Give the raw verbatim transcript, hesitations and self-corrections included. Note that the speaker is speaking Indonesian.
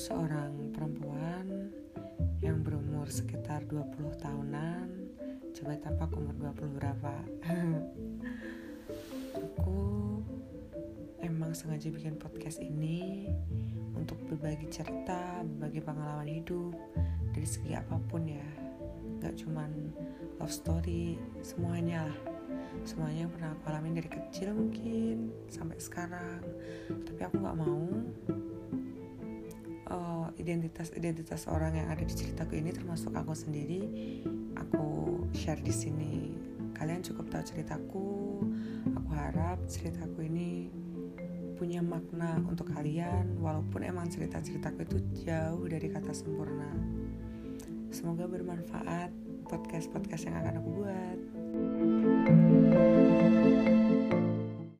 seorang perempuan yang berumur sekitar dua puluh tahunan. Coba tampak umur dua puluh berapa. Aku emang sengaja bikin podcast ini untuk berbagi cerita, berbagi pengalaman hidup dari segi apapun ya. Gak cuman love story, semuanya lah. Semuanya yang pernah aku alamin dari kecil mungkin sampai sekarang. Tapi aku gak mau uh, identitas-identitas orang yang ada di ceritaku ini, termasuk aku sendiri, aku share di sini. Kalian cukup tahu ceritaku. Aku harap ceritaku ini punya makna untuk kalian, walaupun emang cerita-ceritaku itu jauh dari kata sempurna. Semoga bermanfaat podcast-podcast yang akan aku buat.